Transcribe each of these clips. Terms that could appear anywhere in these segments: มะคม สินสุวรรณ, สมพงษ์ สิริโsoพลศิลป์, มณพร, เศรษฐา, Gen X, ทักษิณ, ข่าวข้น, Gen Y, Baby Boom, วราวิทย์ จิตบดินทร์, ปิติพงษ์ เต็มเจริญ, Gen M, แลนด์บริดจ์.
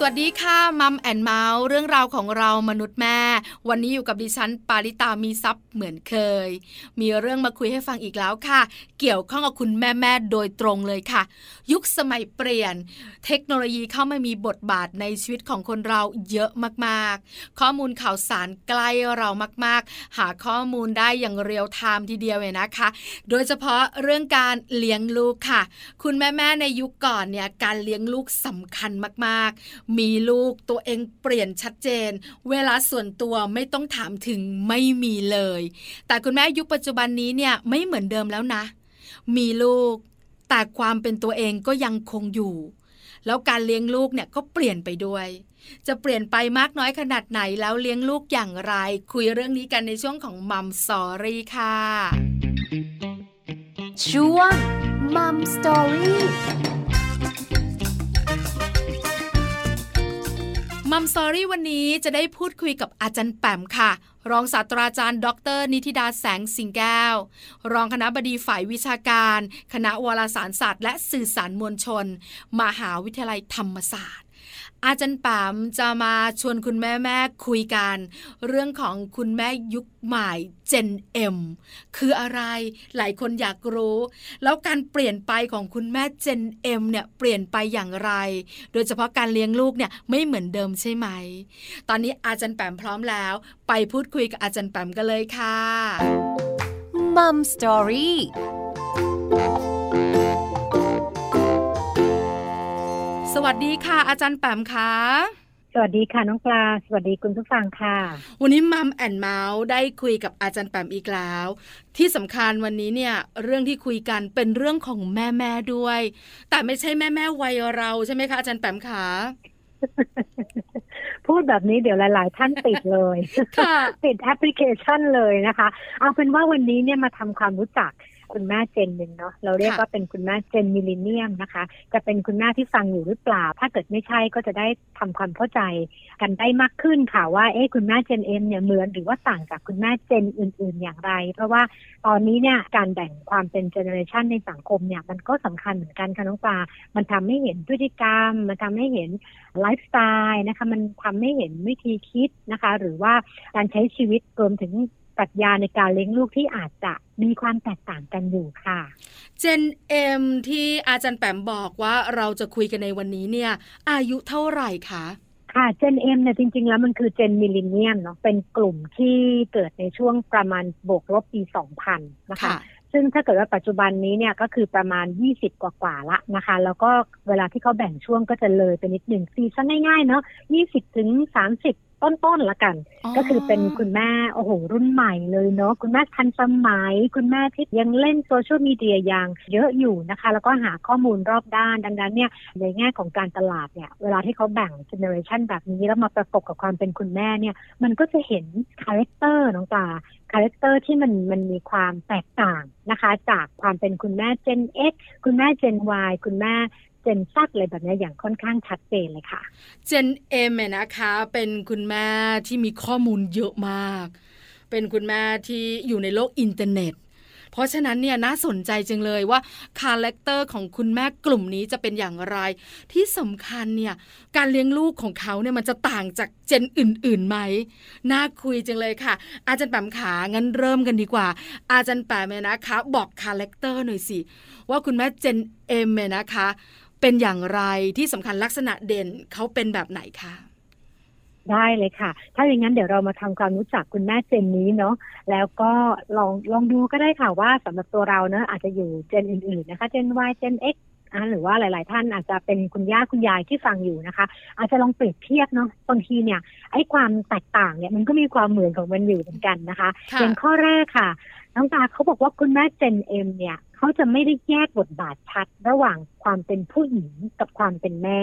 สวัสดีค่ะมัมแอนด์เมาส์เรื่องราวของเรามนุษย์แม่วันนี้อยู่กับดิฉันปาริตามีซับเหมือนเคยมีเรื่องมาคุยให้ฟังอีกแล้วค่ะเกี่ยวข้องกับคุณแม่ๆโดยตรงเลยค่ะยุคสมัยเปลี่ยนเทคโนโลยีเข้ามามีบทบาทในชีวิตของคนเราเยอะมากๆข้อมูลข่าวสารใกล้เรามากๆหาข้อมูลได้อย่างเรียลไทม์ทีเดียวเลยนะคะโดยเฉพาะเรื่องการเลี้ยงลูกค่ะคุณแม่ๆในยุคก่อนเนี่ยการเลี้ยงลูกสำคัญมากๆมีลูกตัวเองเปลี่ยนชัดเจนเวลาส่วนตัวไม่ต้องถามถึงไม่มีเลยแต่คุณแม่ยุคปัจจุบันนี้เนี่ยไม่เหมือนเดิมแล้วนะมีลูกแต่ความเป็นตัวเองก็ยังคงอยู่แล้วการเลี้ยงลูกเนี่ยก็เปลี่ยนไปด้วยจะเปลี่ยนไปมากน้อยขนาดไหนแล้วเลี้ยงลูกอย่างไรคุยเรื่องนี้กันในช่วงของมัมสตอรี่ค่ะช่วงมัมสตอรี่มัมสตอรี่วันนี้จะได้พูดคุยกับอาจารย์แปมค่ะรองศาสตราจารย์ดร.นิธิดาแสงสิงแก้วรองคณบดีฝ่ายวิชาการคณะวารสารศาสตร์และสื่อสารมวลชนมหาวิทยาลัยธรรมศาสตร์อาจารย์แปมจะมาชวนคุณแม่ๆคุยกันเรื่องของคุณแม่ยุคใหม่ Gen M คืออะไรหลายคนอยากรู้แล้วการเปลี่ยนไปของคุณแม่ Gen M เนี่ยเปลี่ยนไปอย่างไรโดยเฉพาะการเลี้ยงลูกเนี่ยไม่เหมือนเดิมใช่ไหมตอนนี้อาจารย์แปมพร้อมแล้วไปพูดคุยกับอาจารย์แปมกันเลยค่ะ Mom Storyสวัสดีค่ะอาจารย์แปมค่ะสวัสดีค่ะน้องปลาสวัสดีคุณผู้ฟังค่ะวันนี้มัมแอนด์เมาส์ได้คุยกับอาจารย์แปมอีกแล้วที่สำคัญวันนี้เนี่ยเรื่องที่คุยกันเป็นเรื่องของแม่ๆด้วยแต่ไม่ใช่แม่ๆวัยเราใช่ไหมคะอาจารย์แปมค่ะ พูดแบบนี้เดี๋ยวหลายๆท่านติดเลย ติดแอปพลิเคชันเลยนะคะเอาเป็นว่าวันนี้เนี่ยมาทำความรู้จักคุณแม่เจนหนึ่งเนาะเราเรียกว่าเป็นคุณแม่เจนมิลเลนเนียมนะคะจะเป็นคุณแม่ที่ฟังอยู่หรือเปล่าถ้าเกิดไม่ใช่ก็จะได้ทำความเข้าใจกันได้มากขึ้นค่ะว่าคุณแม่เจนเอ็มเนี่ยเหมือนหรือว่าต่างจากคุณแม่เจนอื่นๆอย่างไรเพราะว่าตอนนี้เนี่ยการแบ่งความเป็นเจเนอเรชันในสังคมเนี่ยมันก็สำคัญเหมือนกันค่ะน้องปลามันทำให้เห็นพฤติกรรมมันทำให้เห็นไลฟ์สไตล์นะคะมันทำให้เห็นวิธีคิดนะคะหรือว่าการใช้ชีวิตรวมถึงปรัชญาในการเลี้ยงลูกที่อาจจะมีความแตกต่างกันอยู่ค่ะเจน M ที่อาจารย์แปมบอกว่าเราจะคุยกันในวันนี้เนี่ยอายุเท่าไหร่คะค่ะเจน M เนี่ยจริงๆแล้วมันคือเจนมิลเลนเนียมเนาะเป็นกลุ่มที่เกิดในช่วงประมาณบวกลบปี 2000 นะคะซึ่งถ้าเกิดว่าปัจจุบันนี้เนี่ยก็คือประมาณ20กว่าละนะคะแล้วก็เวลาที่เขาแบ่งช่วงก็จะเลยไปนิดนึงซีซั่นง่ายๆเนาะ20ถึง30ต้นๆละกันก็คือเป็นคุณแม่โอ้โหรุ่นใหม่เลยเนาะคุณแม่ทันสมัยคุณแม่ที่ยังเล่นโซเชียลมีเดียอย่างเยอะอยู่นะคะแล้วก็หาข้อมูลรอบด้านดังนั้นเนี่ยในแง่ของการตลาดเนี่ยเวลาที่เขาแบ่งเจเนอเรชันแบบนี้แล้วมาประกบกับความเป็นคุณแม่เนี่ยมันก็จะเห็นคาแรคเตอร์น้องปลาคาแรคเตอร์ที่มันมีความแตกต่างนะคะจากความเป็นคุณแม่ Gen X คุณแม่ Gen Y คุณแม่เจนซักเลยแบบนี้อย่างค่อนข้างชัดเจนเลยค่ะเจนเอมนะคะเป็นคุณแม่ที่มีข้อมูลเยอะมากเป็นคุณแม่ที่อยู่ในโลกอินเทอร์เน็ตเพราะฉะนั้นเนี่ยน่าสนใจจังเลยว่าคาแรคเตอร์ของคุณแม่กลุ่มนี้จะเป็นอย่างไรที่สำคัญเนี่ยการเลี้ยงลูกของเขาเนี่ยมันจะต่างจากเจนอื่นๆไหมน่าคุยจังเลยค่ะอาจารย์แปมขางั้นเริ่มกันดีกว่าอาจารย์แปมนะคะบอกคาแรคเตอร์หน่อยสิว่าคุณแม่เจนเอมนะคะเป็นอย่างไรที่สำคัญลักษณะเด่นเขาเป็นแบบไหนคะได้เลยค่ะถ้าอย่างนั้นเดี๋ยวเรามาทำความรู้จักคุณแม่เจนนี้เนาะแล้วก็ลองดูก็ได้ค่ะว่าสำหรับตัวเราเนาะอาจจะอยู่เจนอื่นๆนะคะเจน Y เจน X หรือว่าหลายๆท่านอาจจะเป็นคุณย่าคุณยายที่ฟังอยู่นะคะอาจจะลองเปรียบเทียบเนาะบางทีเนี่ยไอ้ความแตกต่างเนี่ยมันก็มีความเหมือนของมันอยู่เหมือนกันนะคะอย่างข้อแรกค่ะน้องตาเขาบอกว่าคุณแม่เจน M เนี่ยเขาจะไม่ได้แยกบทบาทชัดระหว่างความเป็นผู้หญิงกับความเป็นแม่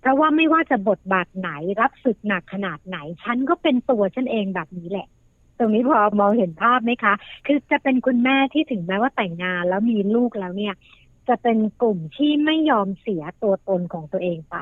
เพราะว่าไม่ว่าจะบทบาทไหนรับศึกหนักขนาดไหนฉันก็เป็นตัวฉันเองแบบนี้แหละตรงนี้พอมองเห็นภาพไหมคะคือจะเป็นคุณแม่ที่ถึงแม้ว่าแต่งงานแล้วมีลูกแล้วเนี่ย จะเป็นกลุ่มที่ไม่ยอมเสียตัวตนของตัวเองไป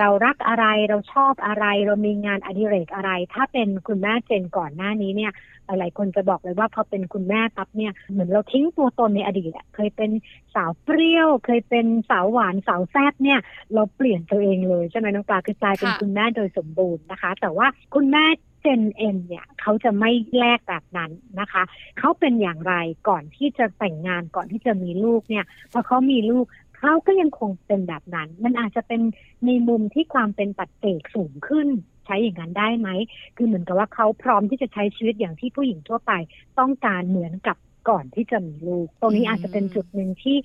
เรารักอะไรเราชอบอะไรเรามีงานอดิเรกอะไรถ้าเป็นคุณแม่เจนก่อนหน้านี้เนี่ยหลายคนจะบอกเลยว่าพอเป็นคุณแม่ปั๊บเนี่ยเหมือนเราทิ้งตัวตนในอดีตเคยเป็นสาวเปรี้ยวเคยเป็นสาวหวานสาวแซ่บเนี่ยเราเปลี่ยนตัวเองเลยใช่ไหมน้องปลาคือกลายเป็นคุณแม่โดยสมบูรณ์นะคะแต่ว่าคุณแม่Gen M เนี่ยเขาจะไม่แลกแบบนั้นนะคะเขาเป็นอย่างไรก่อนที่จะแต่งงานก่อนที่จะมีลูกเนี่ยพอเขามีลูกเขาก็ยังคงเป็นแบบนั้นมันอาจจะเป็นในมุมที่ความเป็นปัจเจกสูงขึ้นใช้อย่างนั้นได้ไหมคือเหมือนกับว่าเขาพร้อมที่จะใช้ชีวิตอย่างที่ผู้หญิงทั่วไปต้องการเหมือนกับก่อนที่จะมีลูกตรงนี้อาจจะเป็นจุดนึงที่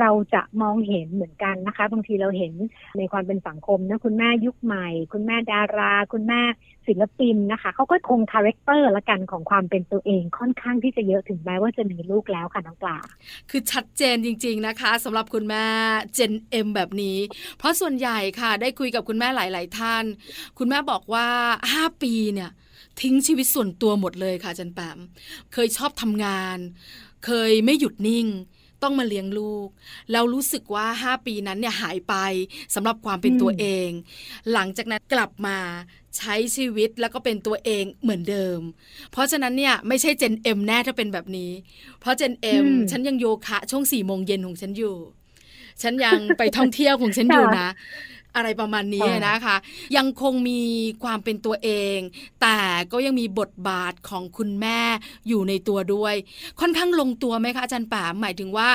เราจะมองเห็นเหมือนกันนะคะบางทีเราเห็นในความเป็นสังคมนะคุณแม่ยุคใหม่คุณแม่ดาราคุณแม่ศิลปินนะคะเขาก็คงคาแรคเตอร์ละกันของความเป็นตัวเองค่อนข้างที่จะเยอะถึงแม้ว่าจะมีลูกแล้วค่ะน้องปลาคือชัดเจนจริงๆนะคะสำหรับคุณแม่ Gen M แบบนี้เพราะส่วนใหญ่ค่ะได้คุยกับคุณแม่หลายๆท่านคุณแม่บอกว่า5ปีเนี่ยทิ้งชีวิตส่วนตัวหมดเลยค่ะจันแปมเคยชอบทำงานเคยไม่หยุดนิ่งต้องมาเลี้ยงลูกแล้วรู้สึกว่า5ปีนั้นเนี่ยหายไปสำหรับความเป็นตัวเองหลังจากนั้นกลับมาใช้ชีวิตแล้วก็เป็นตัวเองเหมือนเดิมเพราะฉะนั้นเนี่ยไม่ใช่ Gen M แน่ถ้าเป็นแบบนี้เพราะ Gen M ฉันยังโยคะช่วง 4 โมงเย็นของฉันอยู่ฉันยังไปท่องเที่ยวของฉันอยู่นะอะไรประมาณนี้นะคะยังคงมีความเป็นตัวเองแต่ก็ยังมีบทบาทของคุณแม่อยู่ในตัวด้วยค่อนข้างลงตัวไหมคะอาจารย์ป๋าหมายถึงว่า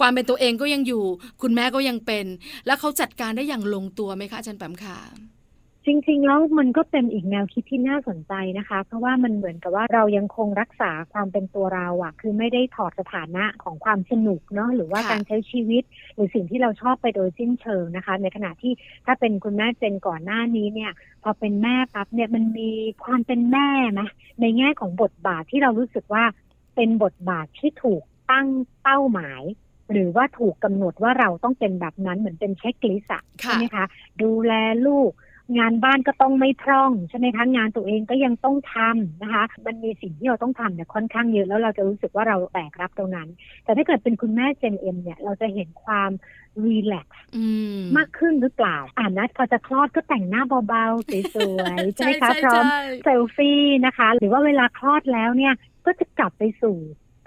ความเป็นตัวเองก็ยังอยู่คุณแม่ก็ยังเป็นแล้วเขาจัดการได้อย่างลงตัวไหมคะอาจารย์ป๋าค่ะจริงๆแล้วมันก็เป็นอีกแนวคิดที่น่าสนใจนะคะเพราะว่ามันเหมือนกับว่าเรายังคงรักษาความเป็นตัวเราอะคือไม่ได้ถอดสถานะของความสนุกเนาะหรือว่าการใช้ชีวิตหรือสิ่งที่เราชอบไปโดยสิ้นเชิงนะคะในขณะที่ถ้าเป็นคุณแม่เจนก่อนหน้านี้เนี่ยพอเป็นแม่ปั๊บเนี่ยมันมีความเป็นแม่นะในแง่ของบทบาทที่เรารู้สึกว่าเป็นบทบาทที่ถูกตั้งเป้าหมายหรือว่าถูกกำหนดว่าเราต้องเป็นแบบนั้นเหมือนเป็นเช็คลิสต์ใช่ไหมคะดูแลลูกงานบ้านก็ต้องไม่พร่องใช่ไหมคะงานตัวเองก็ยังต้องทำนะคะมันมีสิ่งที่เราต้องทำเนี่ยค่อนข้างเยอะแล้วเราจะรู้สึกว่าเราแบกรับตรงนั้นแต่ถ้าเกิดเป็นคุณแม่ Gen M เนี่ยเราจะเห็นความรีแลกซ์มากขึ้นหรือเปล่านะพอจะคลอดก็แต่งหน้าเบาๆสวยๆ ใช่ไหมคะพร้อมเซลฟี่นะคะหรือว่าเวลาคลอดแล้วเนี่ยก็จะกลับไปสู่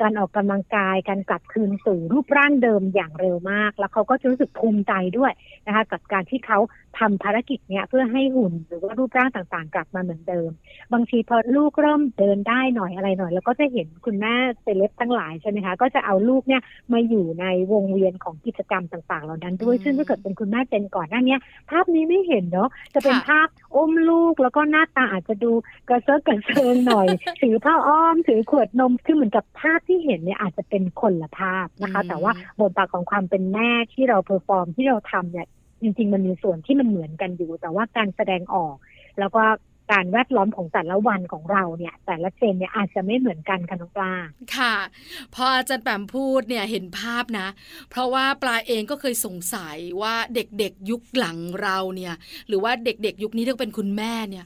การออกกำลังกายการกลับคืนสู่รูปร่างเดิมอย่างเร็วมากแล้วเขาก็จะรู้สึกภูมิใจด้วยนะคะกับการที่เขาทำภารกิจเนี้ยเพื่อให้หุ่นหรือว่ารูปร่างต่างๆกลับมาเหมือนเดิมบางทีพอลูกเริ่มเดินได้หน่อยอะไรหน่อยแล้วก็จะเห็นคุณแม่เซเลบทั้งหลายใช่ไหมคะก็จะเอาลูกเนี่ยมาอยู่ในวงเวียนของกิจกรรมต่างๆเหล่านั้นด้วยซึ่งถ้าเกิดเป็นคุณแม่เจนก่อนหน้านี้ภาพนี้ไม่เห็นเนาะจะเป็นภาพอมลูกแล้วก็หน้าตาอาจจะดูกระเซาะกระเซิงหน่อยถือผ้าอ้อมถือขวดนมคือเหมือนกับภาพที่เห็นเนี่ยอาจจะเป็นคนละภาพนะคะแต่ว่าบทบาทของความเป็นแม่ที่เราเพอร์ฟอร์มที่เราทำเนี่ยจริงๆมันมีส่วนที่มันเหมือนกันอยู่แต่ว่าการแสดงออกแล้วก็การแวดล้อมของแต่ละวันของเราเนี่ยแต่ละเจนเนี่ยอาจจะไม่เหมือนกันค่ะน้องปลาค่ะพออาจารย์แปมพูดเนี่ยเห็นภาพนะเพราะว่าปลาเองก็เคยสงสัยว่าเด็กๆยุคหลังเราเนี่ยหรือว่าเด็กๆยุคนี้ที่เป็นคุณแม่เนี่ย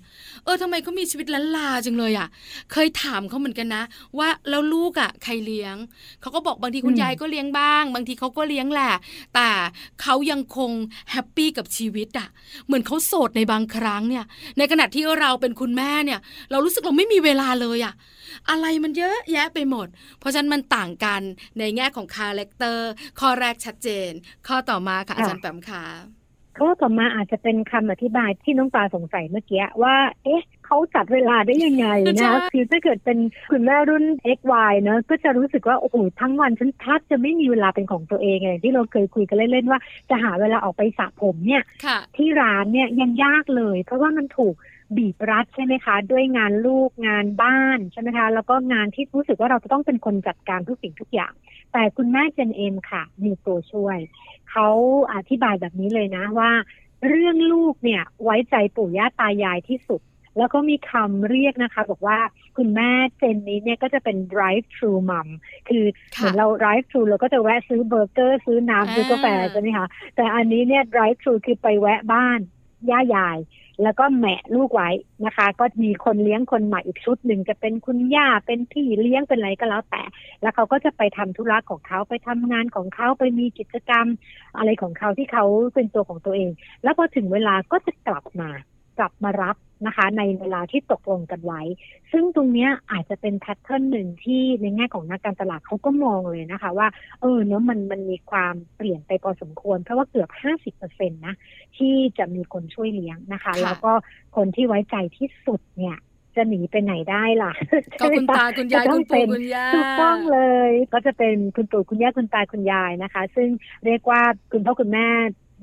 ทำไมเขามีชีวิตล้านลาจังเลยอ่ะเคยถามเขาเหมือนกันนะว่าแล้วลูกอ่ะใครเลี้ยงเขาก็บอกบางทีคุณยายก็เลี้ยงบ้างบางทีเขาก็เลี้ยงแหละแต่เขายังคงแฮปปี้กับชีวิตอ่ะเหมือนเขาโสดในบางครั้งเนี่ยในขณะที่เราเป็นคุณแม่เนี่ยเรารู้สึกเราไม่มีเวลาเลยอะอะไรมันเยอะแยะไปหมดเพราะฉะนั้นมันต่างกันในแง่ของคาแรคเตอร์ข้อแรกชัดเจนข้อต่อมาค่ะอาจารย์แปมค่ะข้อต่อมาอาจจะเป็นคำอธิบายที่น้องปลาสงสัยเมื่อกี้ว่าเขาจัดเวลาได้ยังไงนะคือถ้าเกิดเป็นคุณแม่รุ่น Gen Y เนอะก็จะรู้สึกว่าโอ้โหทั้งวันฉันแทบจะไม่มีเวลาเป็นของตัวเองเลยที่เราเคยคุยกันเล่นๆว่าจะหาเวลาออกไปสระผมเนี่ยที่ร้านเนี่ยยังยากเลยเพราะว่ามันถูกบีบรัดใช่ไหมคะด้วยงานลูกงานบ้านใช่ไหมคะแล้วก็งานที่รู้สึกว่าเราจะต้องเป็นคนจัดการทุกสิ่งทุกอย่างแต่คุณแม่ Gen M ค่ะมีตัวช่วยเขาอธิบายแบบนี้เลยนะว่าเรื่องลูกเนี่ยไว้ใจปู่ย่าตายายที่สุดแล้วก็มีคำเรียกนะคะบอกว่าคุณแม่เจนนี้เนี่ยก็จะเป็น drive thru mom คือเหมือนเรา drive thru เราก็จะแวะซื้อเบอร์เกอร์ซื้อน้ำซื้อกาแฟใช่ไหมคะแต่อันนี้เนี่ย drive thru คือไปแวะบ้าน ย่ายายแล้วก็แหมะลูกไว้นะคะก็มีคนเลี้ยงคนใหม่อีกชุดหนึ่งจะเป็นคุณย่าเป็นพี่เลี้ยงเป็นอะไรก็แล้วแต่แล้วเขาก็จะไปทำธุระของเขาไปทำงานของเขาไปมีกิจกรรมอะไรของเขาที่เขาเป็นตัวของตัวเองแล้วพอถึงเวลาก็จะกลับมารับนะคะในเวลาที่ตกลงกันไว้ซึ่งตรงนี้อาจจะเป็นแพทเทิร์นหนึ่งที่ในแง่ของนักการตลาดเขาก็มองเลยนะคะว่าเนาะมันมีความเปลี่ยนไปพอสมควรเพราะว่าเกือบ 50% นะที่จะมีคนช่วยเลี้ยงนะคะแล้วก็คนที่ไว้ใจที่สุดเนี่ยจะหนีไปไหนได้ล่ะก็คุณตาคุณยายคุณปู่คุณย่าถูกต้องเลยก็จะเป็นคุณปู่คุณย่าคุณตาคุณยายนะคะซึ่งเรียกว่าคุณพ่อคุณแม่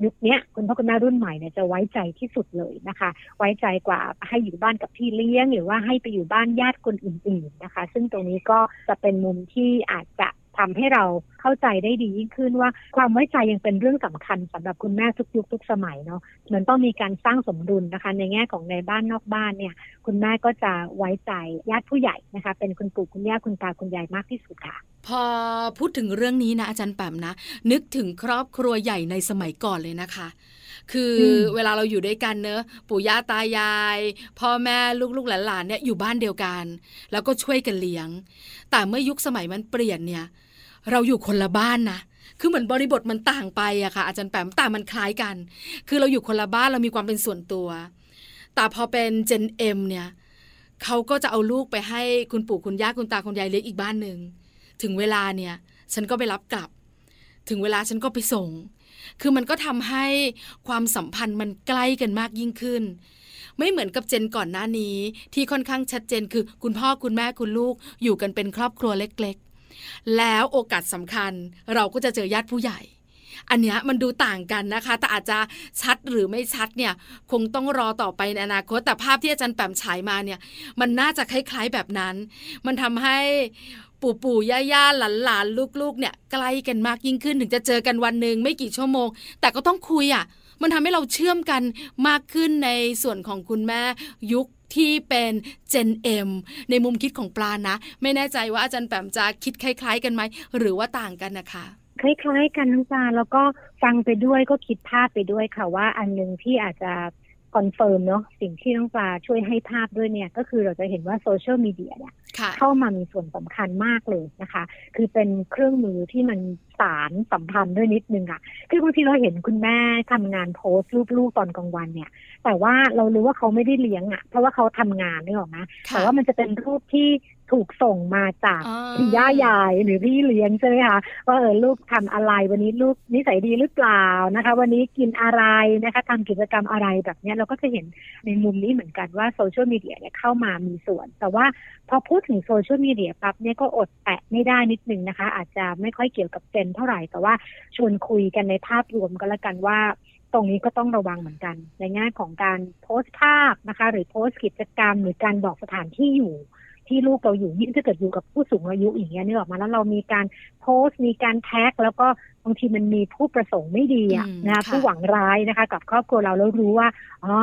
ยุคนี้คุณพ่อคุณแม่รุ่นใหม่เนี่ยจะไว้ใจที่สุดเลยนะคะไว้ใจกว่าให้อยู่บ้านกับพี่เลี้ยงหรือว่าให้ไปอยู่บ้านญาติคนอื่นๆนะคะซึ่งตรงนี้ก็จะเป็นมุมที่อาจจะทำให้เราเข้าใจได้ดียิ่งขึ้นว่าความไว้ใจยังเป็นเรื่องสำคัญสำหรับคุณแม่ทุกยุคทุกสมัยเนาะมันต้องมีการสร้างสมดุลนะคะในแง่ของในบ้านนอกบ้านเนี่ยคุณแม่ก็จะไว้ใจญาติผู้ใหญ่นะคะเป็นคุณปู่คุณย่าคุณตาคุณยายมากที่สุดค่ะพอพูดถึงเรื่องนี้นะอาจารย์แปมนะนึกถึงครอบครัวใหญ่ในสมัยก่อนเลยนะคะคือเวลาเราอยู่ด้วยกันเนอะปู่ย่าตายายพ่อแม่ลูกๆหลานๆเนี่ยอยู่บ้านเดียวกันแล้วก็ช่วยกันเลี้ยงแต่เมื่อยุคสมัยมันเปลี่ยนเนี่ยเราอยู่คนละบ้านนะคือเหมือนบริบทมันต่างไปอะค่ะอาจารย์แปมแต่มันคล้ายกันคือเราอยู่คนละบ้านเรามีความเป็นส่วนตัวแต่พอเป็น Gen M เนี่ยเขาก็จะเอาลูกไปให้คุณปู่คุณย่าคุณตาคุณยายเลี้ยงอีกบ้านนึงถึงเวลาเนี่ยฉันก็ไปรับกลับถึงเวลาฉันก็ไปส่งคือมันก็ทำให้ความสัมพันธ์มันใกล้กันมากยิ่งขึ้นไม่เหมือนกับเจนก่อนหน้านี้ที่ค่อนข้างชัดเจนคือคุณพ่อคุณแม่คุณลูกอยู่กันเป็นครอบครัวเล็กๆแล้วโอกาสสำคัญเราก็จะเจอญาติผู้ใหญ่อันเนี้ยมันดูต่างกันนะคะแต่อาจจะชัดหรือไม่ชัดเนี่ยคงต้องรอต่อไปในอนาคตแต่ภาพที่อาจารย์แปมฉายมาเนี่ยมันน่าจะคล้ายๆแบบนั้นมันทำให้ปู่ๆย่าๆหลานๆลูกๆเนี่ยใกล้กันมากยิ่งขึ้นถึงจะเจอกันวันนึงไม่กี่ชั่วโมงแต่ก็ต้องคุยอ่ะมันทำให้เราเชื่อมกันมากขึ้นในส่วนของคุณแม่ยุคที่เป็น Gen M ในมุมคิดของปลานะไม่แน่ใจว่าอาจารย์แปมจะคิดคล้ายๆกันไหมหรือว่าต่างกันนะคะคล้ายๆกันน้องปลาแล้วก็ฟังไปด้วยก็คิดภาพไปด้วยค่ะว่าอันนึงที่อาจจะคอนเฟิร์มเนาะสิ่งที่น้องปลาช่วยให้ภาพด้วยเนี่ยก็คือเราจะเห็นว่าโซเชียลมีเดียเนี่ยเข้ามามีส่วนสำคัญมากเลยนะคะคือเป็นเครื่องมือที่มันสารสัมพันธ์ด้วยนิดนึงอะคือบางทีเราเห็นคุณแม่ทำงานโพสต์รูปลูกตอนกลางวันเนี่ยแต่ว่าเรารู้ว่าเขาไม่ได้เลี้ยงอะเพราะว่าเขาทำงานนี่หรอกนะแต่ว่ามันจะเป็นรูปที่ถูกส่งมาจากพี่ย่ายายหรือพี่เลี้ยงใช่ไหมคะว่าลูกทำอะไรวันนี้ลูกนิสัยดีหรือเปล่านะคะวันนี้กินอะไรนะคะทำกิจกรรมอะไรแบบนี้เราก็จะเห็นในมุมนี้เหมือนกันว่าโซเชียลมีเดียเนี่ยเข้ามามีส่วนแต่ว่าพอพูดถึงโซเชียลมีเดียปั๊บเนี่ยก็อดแตะไม่ได้นิดนึงนะคะอาจจะไม่ค่อยเกี่ยวกับเจนเท่าไหร่แต่ว่าชวนคุยกันในภาพรวมก็แล้วกันว่าตรงนี้ก็ต้องระวังเหมือนกันในแง่ของการโพสต์ภาพนะคะหรือโพสต์กิจกรรมหรือการบอกสถานที่อยู่ที่ลูกเราอยู่ยิ่งถ้าเกิดอยู่กับผู้สูงอายุอย่างเงี้ยนึกออกมาแล้วเรามีการโพสต์มีการแท็กแล้วก็บางทีมันมีผู้ประสงค์ไม่ดีอ่ะนะผู้หวังร้ายนะคะกับครอบครัวเราแล้วรู้ว่าอ๋อ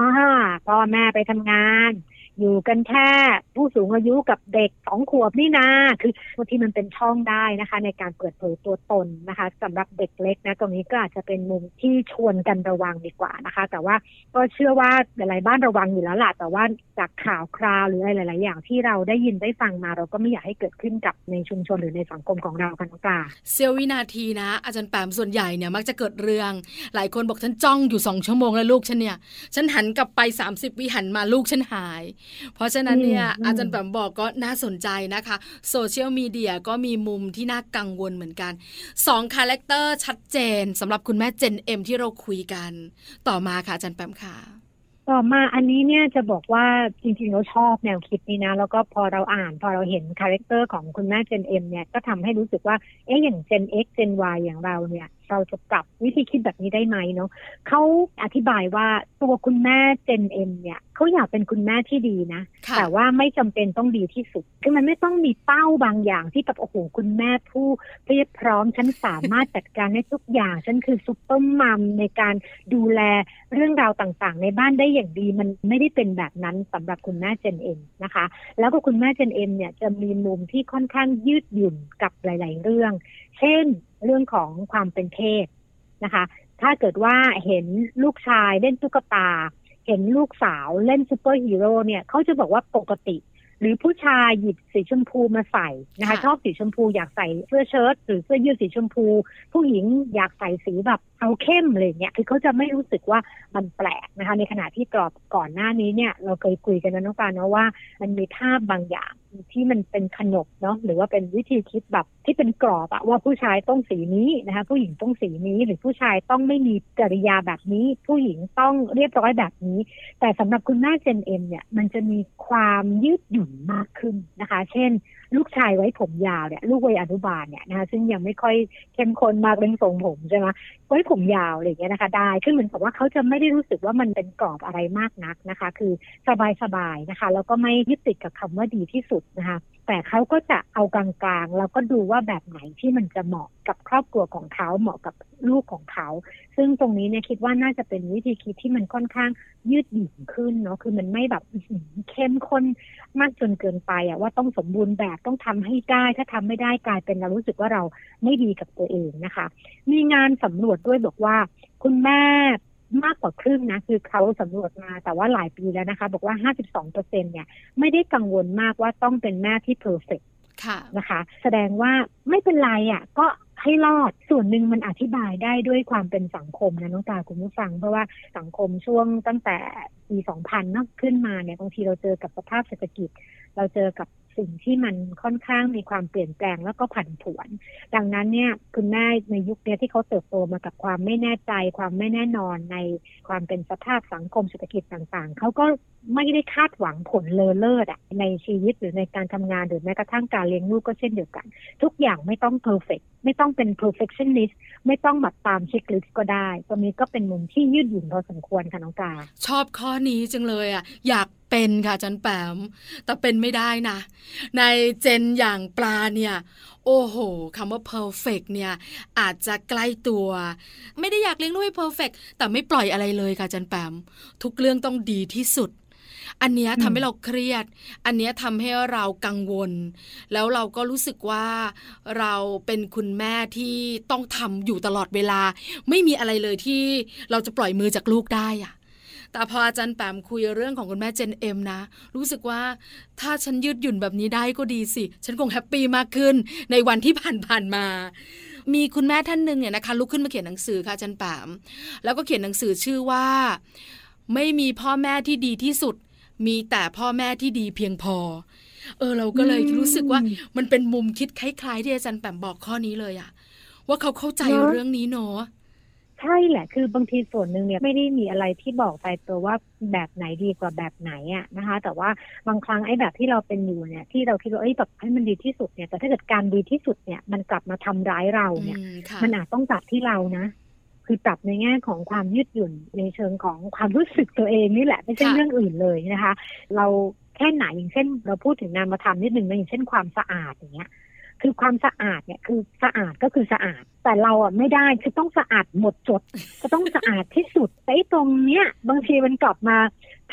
พ่อแม่ไปทำงานอยู่กันแค่ผู้สูงอายุกับเด็ก2ขวบนี่นะคือบางทีมันเป็นช่องได้นะคะในการเปิดเผยตัวตนนะคะสำหรับเด็กเล็กนะตรงนี้ก็อาจจะเป็นมุมที่ชวนกันระวังดีกว่านะคะแต่ว่าก็เชื่อว่าหลายบ้านระวังอยู่แล้วล่ะแต่ว่าจากข่าวคราวหรืออะไรหลายๆอย่างที่เราได้ยินได้ฟังมาเราก็ไม่อยากให้เกิดขึ้นกับในชุมชนหรือในสังคมของเรากันค่ะเสี้ยววินาทีนะอาจารย์แปมส่วนใหญ่เนี่ยมักจะเกิดเรื่องหลายคนบอกฉันจ้องอยู่2ชั่วโมงแล้วลูกฉันเนี่ยฉันหันกลับไป30วิหันมาลูกฉันหายเพราะฉะนั้นเนี่ยอาจารย์แปมบอกก็น่าสนใจนะคะโซเชียลมีเดียก็มีมุมที่น่ากังวลเหมือนกัน2คาแรคเตอร์ชัดเจนสำหรับคุณแม่ Gen M ที่เราคุยกันต่อมาค่ะอาจารย์แปมค่ะต่อมาอันนี้เนี่ยจะบอกว่าจริงๆเราชอบแนวคิดนี้นะแล้วก็พอเราอ่านพอเราเห็นคาแรคเตอร์ของคุณแม่ Gen M เนี่ยก็ทำให้รู้สึกว่าอย่าง Gen X Gen Y อย่างเราเนี่ยเราจะปรับวิธีคิดแบบนี้ได้ไหมเนาะเขาอธิบายว่าตัวคุณแม่ Gen M เนี่ยเขาอยากเป็นคุณแม่ที่ดีนะแต่ว่าไม่จำเป็นต้องดีที่สุดคือมันไม่ต้องมีเป้าบางอย่างที่แบบโอ้โหคุณแม่ผู้เพียบพร้อมฉันสามารถจัดการได้ทุกอย่างฉันคือซุปเปอร์มัมในการดูแลเรื่องราวต่างๆในบ้านได้อย่างดีมันไม่ได้เป็นแบบนั้นสำหรับคุณแม่ Gen M นะคะแล้วก็คุณแม่ Gen M เนี่ยจะมีมุมที่ค่อนข้างยืดหยุ่นกับหลายๆเรื่องเช่นเรื่องของความเป็นเพศนะคะถ้าเกิดว่าเห็นลูกชายเล่นตุ๊กตา เห็นลูกสาวเล่นซูเปอร์ฮีโร่เนี่ยเขาจะบอกว่าปกติหรือผู้ชายหยิบสีชมพูมาใส่นะคะชอบสีชมพูอยากใส่เสื้อเชิ้ตหรือเสื้อยืดสีชมพูผู้หญิงอยากใส่สีแบบเอาเข้มเลยเนี่ยคือเขาจะไม่รู้สึกว่ามันแปลกนะคะในขณะที่กรอบก่อนหน้านี้เนี่ยเราเคยคุยกันนะน้องปานนะว่ามันมีภาพบางอย่างที่มันเป็นขนบเนาะหรือว่าเป็นวิธีคิดแบบที่เป็นกรอบอะว่าผู้ชายต้องสีนี้นะคะผู้หญิงต้องสีนี้หรือผู้ชายต้องไม่มีจริยาแบบนี้ผู้หญิงต้องเรียบร้อยแบบนี้แต่สำหรับคุณแม่ Gen M เนี่ยมันจะมีความยืดหยุ่นมากขึ้นนะคะเช่นลูกชายไว้ผมยาวเนี่ยลูกวัยอนุบาลเนี่ยนะคะซึ่งยังไม่ค่อยเข้มข้นมากเรื่องทรงผมใช่ไหมไว้ผมยาวอะไรอย่างเงี้ยนะคะได้ขึ้นเหมือนกับว่าเขาจะไม่ได้รู้สึกว่ามันเป็นกรอบอะไรมากนักนะคะคือสบายๆนะคะแล้วก็ไม่ยึดติดกับคำว่าดีที่สุดนะคะแต่เขาก็จะเอากลางๆแล้วก็ดูว่าแบบไหนที่มันจะเหมาะกับครอบครัวของเขาเหมาะกับลูกของเขาซึ่งตรงนี้เนี่ยคิดว่าน่าจะเป็นวิธีคิดที่มันค่อนข้างยืดหยุ่นขึ้นเนาะคือมันไม่แบบเข้มข้นมากจนเกินไปอะว่าต้องสมบูรณ์แบบต้องทำให้ได้ถ้าทำไม่ได้กลายเป็นเรารู้สึกว่าเราไม่ดีกับตัวเองนะคะมีงานสำรวจด้วยบอกว่าคุณแม่มากกว่าครึ่งนะคือเขาสำรวจมาแต่ว่าหลายปีแล้วนะคะบอกว่า 52% เนี่ยไม่ได้กังวลมากว่าต้องเป็นแม่ที่เพอร์เฟคนะคะแสดงว่าไม่เป็นไรอ่ะก็ให้รอดส่วนหนึ่งมันอธิบายได้ด้วยความเป็นสังคมนะน้องตาคุณผู้ฟังเพราะว่าสังคมช่วงตั้งแต่ปี 2000 เนาะขึ้นมาเนี่ยบางทีเราเจอกับสภาพเศรษฐกิจเราเจอกับสิ่งที่มันค่อนข้างมีความเปลี่ยนแปลงแล้วก็ผันผวนดังนั้นเนี่ยคุณแม่ในยุคนี้ที่เขาเติบโตมากับความไม่แน่ใจความไม่แน่นอนในความเป็นสภาพสังคมเศรษฐกิจต่างๆเขาก็ไม่ได้คาดหวังผลเลอเลิศอ่ะในชีวิตหรือในการทำงานหรือแม้กระทั่งการเลี้ยงลูกก็เช่นเดียวกันทุกอย่างไม่ต้องเพอร์เฟคไม่ต้องเป็น perfectionist ไม่ต้องแบบตามเช็คลิสต์ก็ได้ตรงนี้ก็เป็นมุมที่ยืดหยุ่นพอสมควรค่ะน้องกาชอบข้อนี้จังเลยอ่ะอยากเป็นค่ะจันแปมแต่เป็นไม่ได้นะในเจนอย่างปลาเนี่ยโอ้โหคำว่า perfect เนี่ยอาจจะใกล้ตัวไม่ได้อยากเลี้ยงลูกให้ perfect แต่ไม่ปล่อยอะไรเลยค่ะจันแปมทุกเรื่องต้องดีที่สุดอันเนี้ยทำให้เราเครียดอันเนี้ยทำให้เรากังวลแล้วเราก็รู้สึกว่าเราเป็นคุณแม่ที่ต้องทำอยู่ตลอดเวลาไม่มีอะไรเลยที่เราจะปล่อยมือจากลูกได้อะแต่พออาจารย์แปมคุยเรื่องของคุณแม่ Gen M นะรู้สึกว่าถ้าฉันยืดหยุ่นแบบนี้ได้ก็ดีสิฉันคงแฮปปี้มากขึ้นในวันที่ผ่านมามีคุณแม่ท่านนึงเนี่ยนะคะลุกขึ้นมาเขียนหนังสือค่ะอาจารย์แปมแล้วก็เขียนหนังสือชื่อว่าไม่มีพ่อแม่ที่ดีที่สุดมีแต่พ่อแม่ที่ดีเพียงพอเราก็เลยรู้สึกว่ามันเป็นมุมคิดคล้ายๆที่อาจารย์แปมบอกข้อนี้เลยอะว่าเขาเข้าใจเรื่องนี้เนาะใช่แหละคือบางทีส่วนหนึ่งเนี่ยไม่ได้มีอะไรที่บอกไปตัวว่าแบบไหนดีกว่าแบบไหนอะนะคะแต่ว่าบางครั้งไอ้แบบที่เราเป็นอยู่เนี่ยที่เราคิดว่าแบบให้มันดีที่สุดเนี่ยแต่ถ้าเกิดการดีที่สุดเนี่ยมันกลับมาทำร้ายเราเนี่ยมันอาจต้องตัดที่เรานะคือปรับในแง่ของความยืดหยุ่นในเชิงของความรู้สึกตัวเองนี่แหละไม่ใช่เรื่องอื่นเลยนะคะเราแค่ไหนอย่างเช่นเราพูดถึงนามธรรมนิดนึงนะอย่างเช่นความสะอาดอย่างเงี้ยคือความสะอาดเนี่ยคือสะอาดก็คือสะอาดแต่เราอ่ะไม่ได้คือต้องสะอาดหมดจดก็ต้องสะอาดที่สุดไอ้ตรงเนี้ยบางทีมันกลับมา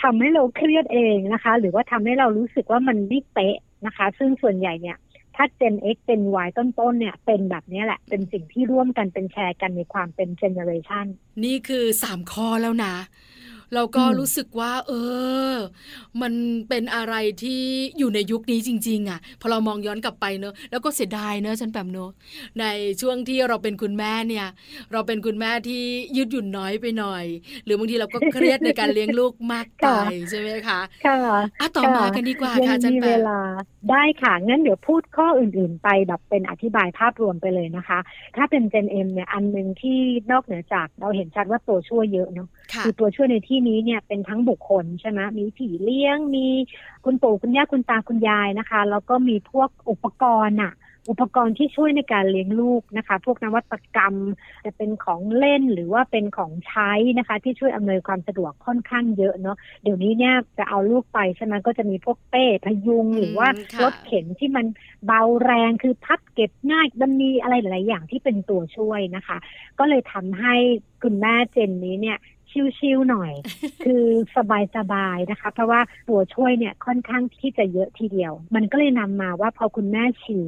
ทำให้เราเครียดเองนะคะหรือว่าทำให้เรารู้สึกว่ามันไม่เป๊ะนะคะซึ่งส่วนใหญ่เนี่ยถ้า Gen X Gen Y ต้นๆเนี่ยเป็นแบบนี้แหละเป็นสิ่งที่ร่วมกันเป็นแชร์กันในความเป็นเจเนอเรชันนี่คือ3ข้อแล้วนะเราก็รู้สึกว่ามันเป็นอะไรที่อยู่ในยุคนี้จริงๆอ่ะพอเรามองย้อนกลับไปเนอะแล้วก็เสียดายเนอะฉันแปมเนอะในช่วงที่เราเป็นคุณแม่เนี่ยเราเป็นคุณแม่ที่ยืดหยุ่นน้อยไปหน่อยหรือบางทีเราก็เครียดในการเลี้ยงลูกมากไปใช่ไหมคะค่ะต่อมากันดีกว่าค่ะฉันแปมมีเวลาได้ค่ะงั้นเดี๋ยวพูดข้ออื่นๆไปแบบเป็นอธิบายภาพรวมไปเลยนะคะถ้าเป็น Gen M เนี่ยอันนึงที่นอกเหนือจากเราเห็นชัดว่าตัวช่วยเยอะเนาะคือตัวช่วยในที่นี้เนี่ยเป็นทั้งบุคคลใช่ไหมมีผีเลี้ยงมีคุณปู่คุณย่าคุณตาคุณยายนะคะแล้วก็มีพวกอุปกรณ์ที่ช่วยในการเลี้ยงลูกนะคะพวกนวัตกรรมจะเป็นของเล่นหรือว่าเป็นของใช้นะคะที่ช่วยอำนวยความสะดวกค่อนข้างเยอะเนาะเดี๋ยวนี้เนี่ยจะเอาลูกไปใช่ไหมก็จะมีพวกเป้พยุงหรือว่ารถเข็นที่มันเบาแรงคือพับเก็บง่ายมันมีอะไรหลายอย่างที่เป็นตัวช่วยนะคะก็เลยทำให้คุณแม่เจนนี้เนี่ยชิวๆหน่อยคือสบายๆนะคะเพราะว่าตัวช่วยเนี่ยค่อนข้างที่จะเยอะทีเดียวมันก็เลยนำมาว่าพอคุณแม่ชิว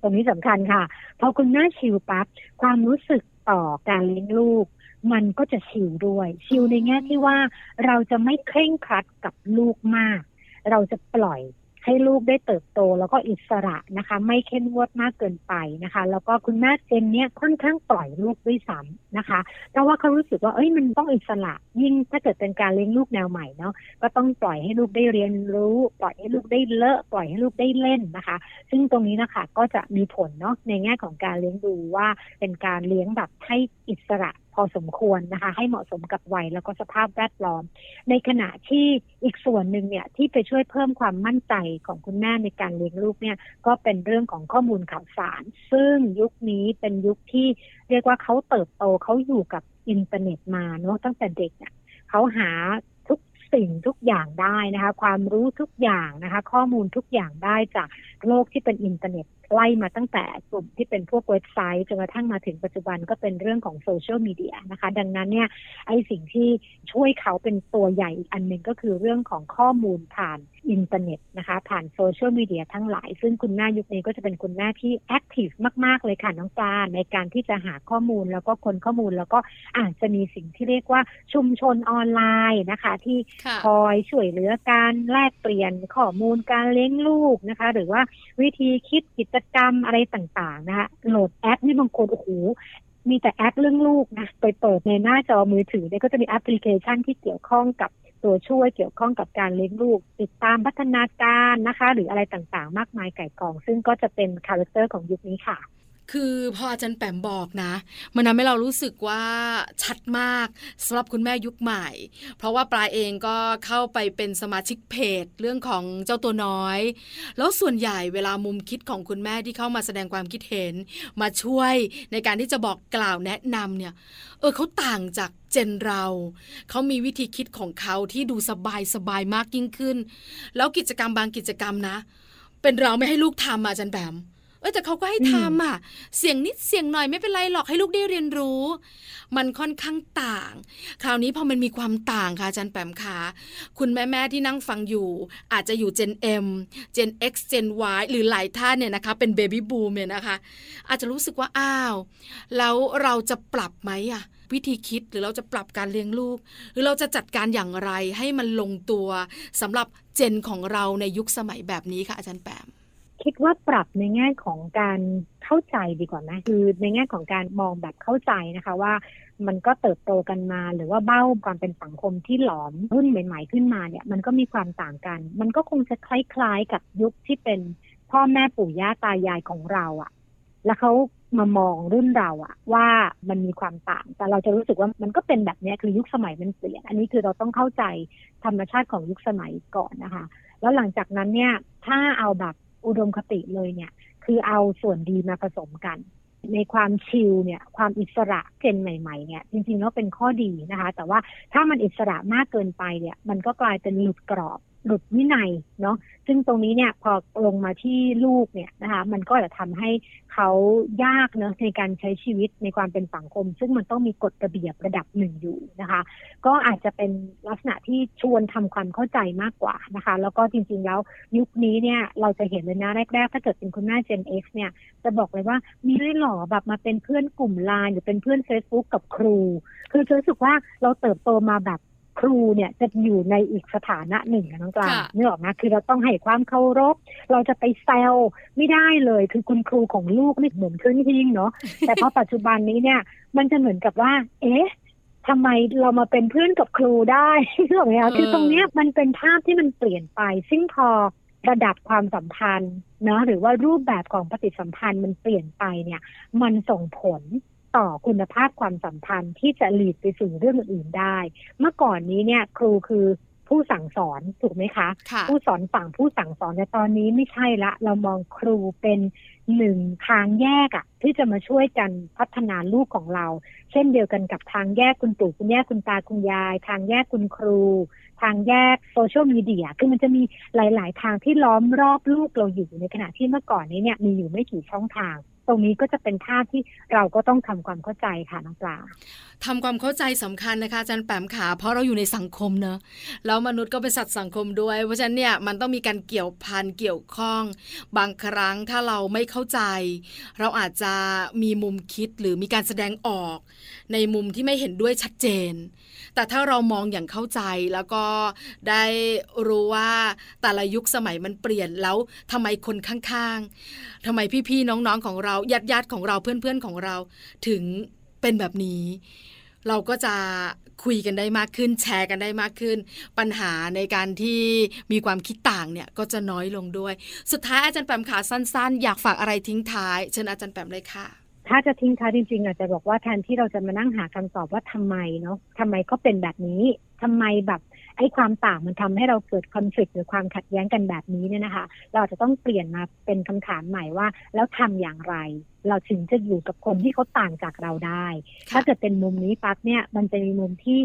ตรงนี้สำคัญค่ะพอคุณแม่ชิวปั๊บความรู้สึกต่อการเลี้ยงลูก มันก็จะชิลด้วยชิลในแง่ที่ว่าเราจะไม่เคร่งครัดกับลูกมากเราจะปล่อยให้ลูกได้เติบโตแล้วก็อิสระนะคะไม่เข้มงวดมากเกินไปนะคะแล้วก็คุณแม่เจนเนี่ยค่อนข้างปล่อยลูกด้วยซ้ำนะคะเพราะว่าเขารู้สึกว่าเอ้ยมันต้องอิสระยิ่งถ้าเกิดเป็นการเลี้ยงลูกแนวใหม่เนาะก็ต้องปล่อยให้ลูกได้เรียนรู้ปล่อยให้ลูกได้เลอะปล่อยให้ลูกได้เล่นนะคะซึ่งตรงนี้นะคะก็จะมีผลเนาะในแง่ของการเลี้ยงดูว่าเป็นการเลี้ยงแบบให้อิสระพอสมควรนะคะให้เหมาะสมกับวัยแล้วก็สภาพแวดล้อมในขณะที่อีกส่วนหนึ่งเนี่ยที่ไปช่วยเพิ่มความมั่นใจของคุณแม่ในการเลี้ยงลูกเนี่ยก็เป็นเรื่องของข้อมูลข่าวสารซึ่งยุคนี้เป็นยุคที่เรียกว่าเขาเติบโตเขาอยู่กับอินเทอร์เน็ตมาเนาะตั้งแต่เด็กเนี่ยเขาหาทุกสิ่งทุกอย่างได้นะคะความรู้ทุกอย่างนะคะข้อมูลทุกอย่างได้จากโลกที่เป็นอินเทอร์เน็ตไล่มาตั้งแต่กลุ่มที่เป็นพวกเว็บไซต์จนกระทั่งมาถึงปัจจุบันก็เป็นเรื่องของโซเชียลมีเดียนะคะดังนั้นเนี่ยไอ้สิ่งที่ช่วยเขาเป็นตัวใหญ่อีกอันหนึ่งก็คือเรื่องของข้อมูลผ่านอินเทอร์เน็ตนะคะผ่านโซเชียลมีเดียทั้งหลายซึ่งคุณแม่ยุคนี้ก็จะเป็นคุณแม่ที่แอคทีฟมากๆเลยค่ะน้องปลาในการที่จะหาข้อมูลแล้วก็ค้นข้อมูลแล้วก็อาจจะมีสิ่งที่เรียกว่าชุมชนออนไลน์นะคะที่คอยช่วยเหลือการแลกเปลี่ยนข้อมูลการเลี้ยงลูกนะคะหรือว่าวิธีคิดกิจกรรมอะไรต่างๆนะคะโหลดแอปนี่บางคนโอ้โหมีแต่แอปเรื่องลูกนะไปเปิดในหน้าจอมือถือเนี่ยก็จะมีแอปพลิเคชันที่เกี่ยวข้องกับตัวช่วยเกี่ยวข้องกับการเลี้ยงลูกติดตามพัฒนาการนะคะหรืออะไรต่างๆมากมายไก่กองซึ่งก็จะเป็นคาแรคเตอร์ของยุคนี้ค่ะคือพออาจารย์แปมบอกนะมันทำให้เรารู้สึกว่าชัดมากสำหรับคุณแม่ยุคใหม่เพราะว่าปลาเองก็เข้าไปเป็นสมาชิกเพจเรื่องของเจ้าตัวน้อยแล้วส่วนใหญ่เวลามุมคิดของคุณแม่ที่เข้ามาแสดงความคิดเห็นมาช่วยในการที่จะบอกกล่าวแนะนำเนี่ยเขาต่างจากเจนเราเขามีวิธีคิดของเขาที่ดูสบายมากยิ่งขึ้นแล้วกิจกรรมบางกิจกรรมนะเป็นเราไม่ให้ลูกทำอาจารย์แปมแต่เขาก็ให้ทำอ่ะเสียงนิดเสียงหน่อยไม่เป็นไรหรอกให้ลูกได้เรียนรู้มันค่อนข้างต่างคราวนี้พอมันมีความต่างค่ะอาจารย์แปมค่ะคุณแม่ๆที่นั่งฟังอยู่อาจจะอยู่ Gen M Gen X Gen Y หรือหลายท่านเนี่ยนะคะเป็น Baby Boom เนี่ยนะคะอาจจะรู้สึกว่าอ้าวแล้วเราจะปรับไหมอ่ะวิธีคิดหรือเราจะปรับการเลี้ยงลูกหรือเราจะจัดการอย่างไรให้มันลงตัวสำหรับเจนของเราในยุคสมัยแบบนี้ค่ะอาจารย์แปมคิดว่าปรับในแง่ของการเข้าใจดีกว่านะคือในแง่ของการมองแบบเข้าใจนะคะว่ามันก็เติบโตกันมาหรือว่าเบ้าความเป็นสังคมที่หลอมรุ่นใหม่ๆขึ้นมาเนี่ยมันก็มีความต่างกันมันก็คงจะคล้ายๆกับยุคที่เป็นพ่อแม่ปู่ย่าตายายของเราอ่ะแล้วเขามามองรุ่นเราอ่ะว่ามันมีความต่างแต่เราจะรู้สึกว่ามันก็เป็นแบบนี้คือยุคสมัยมันเปลี่ยนอันนี้คือเราต้องเข้าใจธรรมชาติของยุคสมัยก่อนนะคะแล้วหลังจากนั้นเนี่ยถ้าเอาแบบอุดมคติเลยเนี่ยคือเอาส่วนดีมาผสมกันในความชิลเนี่ยความอิสระเจนใหม่ๆเนี่ยจริงๆแล้วเป็นข้อดีนะคะแต่ว่าถ้ามันอิสระมากเกินไปเนี่ยมันก็กลายเป็นหลุดกรอบหลุดวินัยเนาะซึ่งตรงนี้เนี่ยพอลงมาที่ลูกเนี่ยนะคะมันก็จะทำให้เขายากเนาะในการใช้ชีวิตในความเป็นสังคมซึ่งมันต้องมีกฎระเบียบระดับหนึ่งอยู่นะคะก็อาจจะเป็นลักษณะที่ชวนทำความเข้าใจมากกว่านะคะแล้วก็จริงๆแล้วยุคนี้เนี่ยเราจะเห็นเลยนะแรกๆถ้าเกิดเป็นคุณแม่ Gen X เนี่ยจะบอกเลยว่ามีด้วยหรอแบบมาเป็นเพื่อนกลุ่ม LINE หรือเป็นเพื่อน Facebook กับครูคือรู้สึกว่าเราเติบโตมาแบบครูเนี่ยจะอยู่ในอีกสถานะหนึ่งนะน้องกลางนึกออกนะคือเราต้องให้ความเคารพเราจะไปแซวไม่ได้เลยคือคุณครูของลูกนี่เหมือนเครื่องทิ้งเนาะแต่พอปัจจุบันนี้เนี่ยมันจะเหมือนกับว่าเอ๊ะทำไมเรามาเป็นเพื่อนกับครูได้นึกออกไหมคะคือตรงเนี้ยมันเป็นภาพที่มันเปลี่ยนไปซึ่งพอระดับความสัมพันธ์นะหรือว่ารูปแบบของปฏิสัมพันธ์มันเปลี่ยนไปเนี่ยมันส่งผลต่อคุณภาพความสัมพันธ์ที่จะหลีดไปสู่เรื่องอื่นๆได้เมื่อก่อนนี้เนี่ยครูคือผู้สั่งสอนถูกไหมคะผู้สอนฝั่งผู้สั่งสอนแต่ตอนนี้ไม่ใช่ละเรามองครูเป็นหนึ่งทางแยกอะที่จะมาช่วยกันพัฒนาลูกของเราเช่นเดียวกันกับทางแยกคุณปู่คุณย่าคุณตาคุณยายทางแยกคุณครูทางแยกโซเชียลมีเดียคือมันจะมีหลายๆทางที่ล้อมรอบลูกเราอยู่ในขณะที่เมื่อก่อนนี้เนี่ยมีอยู่ไม่กี่ช่องทาง ตรงนี้ก็จะเป็นภาพที่เราก็ต้องทำความเข้าใจค่ะน้องปลาทำความเข้าใจสำคัญนะคะอาจารย์แปมขาเพราะเราอยู่ในสังคมเนอะแล้วมนุษย์ก็เป็นสัตว์สังคมด้วยเพราะฉะนั้นเนี่ยมันต้องมีการเกี่ยวพันเกี่ยวข้องบางครั้งถ้าเราไม่เข้าใจเราอาจจะมีมุมคิดหรือมีการแสดงออกในมุมที่ไม่เห็นด้วยชัดเจนแต่ถ้าเรามองอย่างเข้าใจแล้วก็ได้รู้ว่าแต่ละยุคสมัยมันเปลี่ยนแล้วทำไมคนข้างๆทำไมพี่ๆน้องๆของเราญาติๆของเราเพื่อนๆของเราถึงเป็นแบบนี้เราก็จะคุยกันได้มากขึ้นแชร์กันได้มากขึ้นปัญหาในการที่มีความคิดต่างเนี่ยก็จะน้อยลงด้วยสุดท้ายอาจารย์แปมขาสั้นๆอยากฝากอะไรทิ้งท้ายเชิญอาจารย์แปมเลยค่ะถ้าจะทิ้งท้ายจริงๆอาจจะบอกว่าแทนที่เราจะมานั่งหาคำตอบว่าทำไมเนาะทำไมเขาเป็นแบบนี้ทำไมแบบไอ้ความต่างมันทำให้เราเกิดคอนฟลิกต์หรือความขัดแย้งกันแบบนี้เนี่ยนะคะเราจะต้องเปลี่ยนมาเป็นคำถามใหม่ว่าแล้วทำอย่างไรเราถึงจะอยู่กับคนที่เขาต่างจากเราได้ถ้าเกิดเป็นมุมนี้ปั๊บเนี่ยมันจะมีมุมที่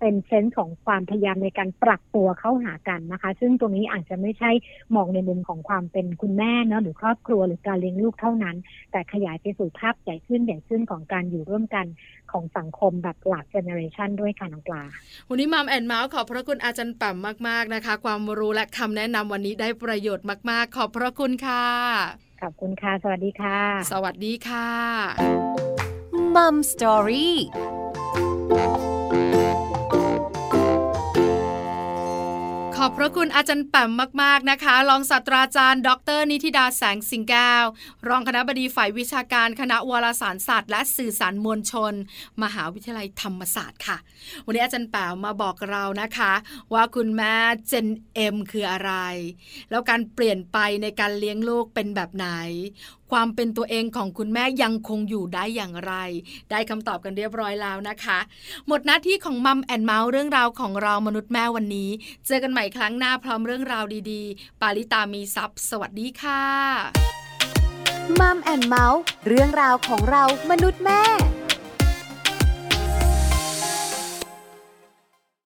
เป็นเซนส์ของความพยายามในการปรับตัวเข้าหากันนะคะซึ่งตรงนี้อาจจะไม่ใช่มองในมุมของความเป็นคุณแม่เนาะหรือครอบครัวหรือการเลี้ยงลูกเท่านั้นแต่ขยายไปสู่ภาพใหญ่ขึ้นของการอยู่ร่วมกันของสังคมแบบหลากเจเนอเรชันด้วยค่ะน้องปลาวันนี้มัมแอนด์เมาส์ขอบพระคุณอาจารย์แปมมากๆนะคะความรู้และคำแนะนำวันนี้ได้ประโยชน์มากๆขอบพระคุณค่ะขอบคุณค่ะสวัสดีค่ะสวัสดีค่ะมัมสตอรี่ขอบพระคุณอาจารย์แปมมากๆนะคะรองศาสตราจารย์ดร.นิธิดาแสงสิงแก้วรองคณบดีฝ่ายวิชาการคณะวารสารศาสตร์และสื่อสารมวลชนมหาวิทยาลัยธรรมศาสตร์ค่ะวันนี้อาจารย์แปมมาบอกเรานะคะว่าคุณแม่ Gen M คืออะไรแล้วการเปลี่ยนไปในการเลี้ยงลูกเป็นแบบไหนความเป็นตัวเองของคุณแม่ยังคงอยู่ได้อย่างไรได้คำตอบกันเรียบร้อยแล้วนะคะหมดหน้าที่ของมัมแอนด์เมาส์เรื่องราวของเรามนุษย์แม่วันนี้เจอกันใหม่ครั้งหน้าพร้อมเรื่องราวดีๆปาริตามีทรัพย์สวัสดีค่ะมัมแอนด์เมาส์เรื่องราวของเรามนุษย์แม่